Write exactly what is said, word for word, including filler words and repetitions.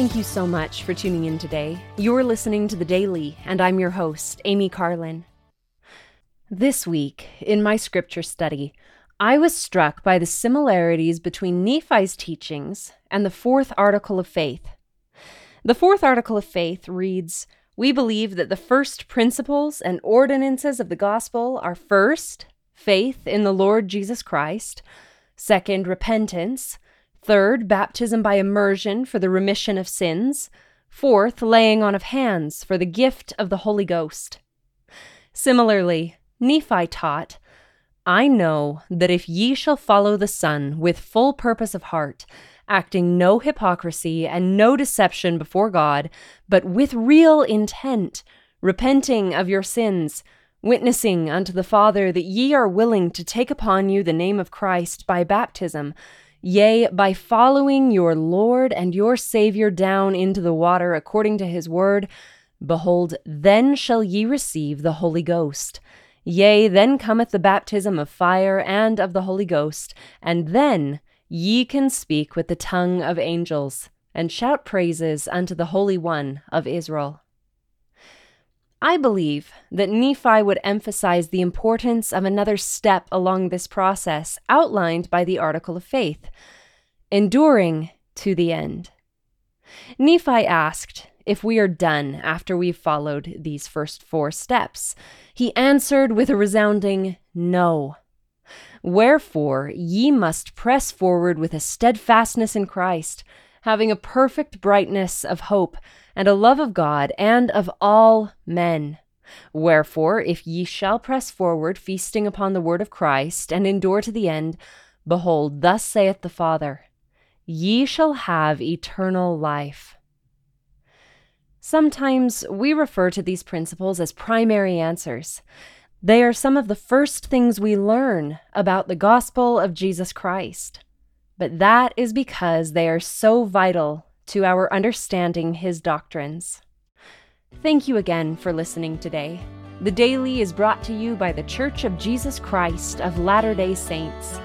Thank you so much for tuning in today. You're listening to The Daily, and I'm your host, Amy Carlin. This week, in my scripture study, I was struck by the similarities between Nephi's teachings and the fourth article of faith. The fourth article of faith reads, "We believe that the first principles and ordinances of the gospel are first, faith in the Lord Jesus Christ, second, repentance, third, baptism by immersion for the remission of sins. Fourth, laying on of hands for the gift of the Holy Ghost." Similarly, Nephi taught, "I know that if ye shall follow the Son with full purpose of heart, acting no hypocrisy and no deception before God, but with real intent, repenting of your sins, witnessing unto the Father that ye are willing to take upon you the name of Christ by baptism, yea, by following your Lord and your Savior down into the water according to his word, behold, then shall ye receive the Holy Ghost. Yea, then cometh the baptism of fire and of the Holy Ghost, and then ye can speak with the tongue of angels, and shout praises unto the Holy One of Israel." I believe that Nephi would emphasize the importance of another step along this process outlined by the article of faith, enduring to the end. Nephi asked if we are done after we've followed these first four steps. He answered with a resounding no. "Wherefore ye must press forward with a steadfastness in Christ, having a perfect brightness of hope, and a love of God and of all men. Wherefore, if ye shall press forward, feasting upon the word of Christ, and endure to the end, behold, thus saith the Father, ye shall have eternal life." Sometimes we refer to these principles as primary answers. They are some of the first things we learn about the gospel of Jesus Christ. But that is because they are so vital to our understanding his doctrines. Thank you again for listening today. The Daily is brought to you by The Church of Jesus Christ of Latter-day Saints.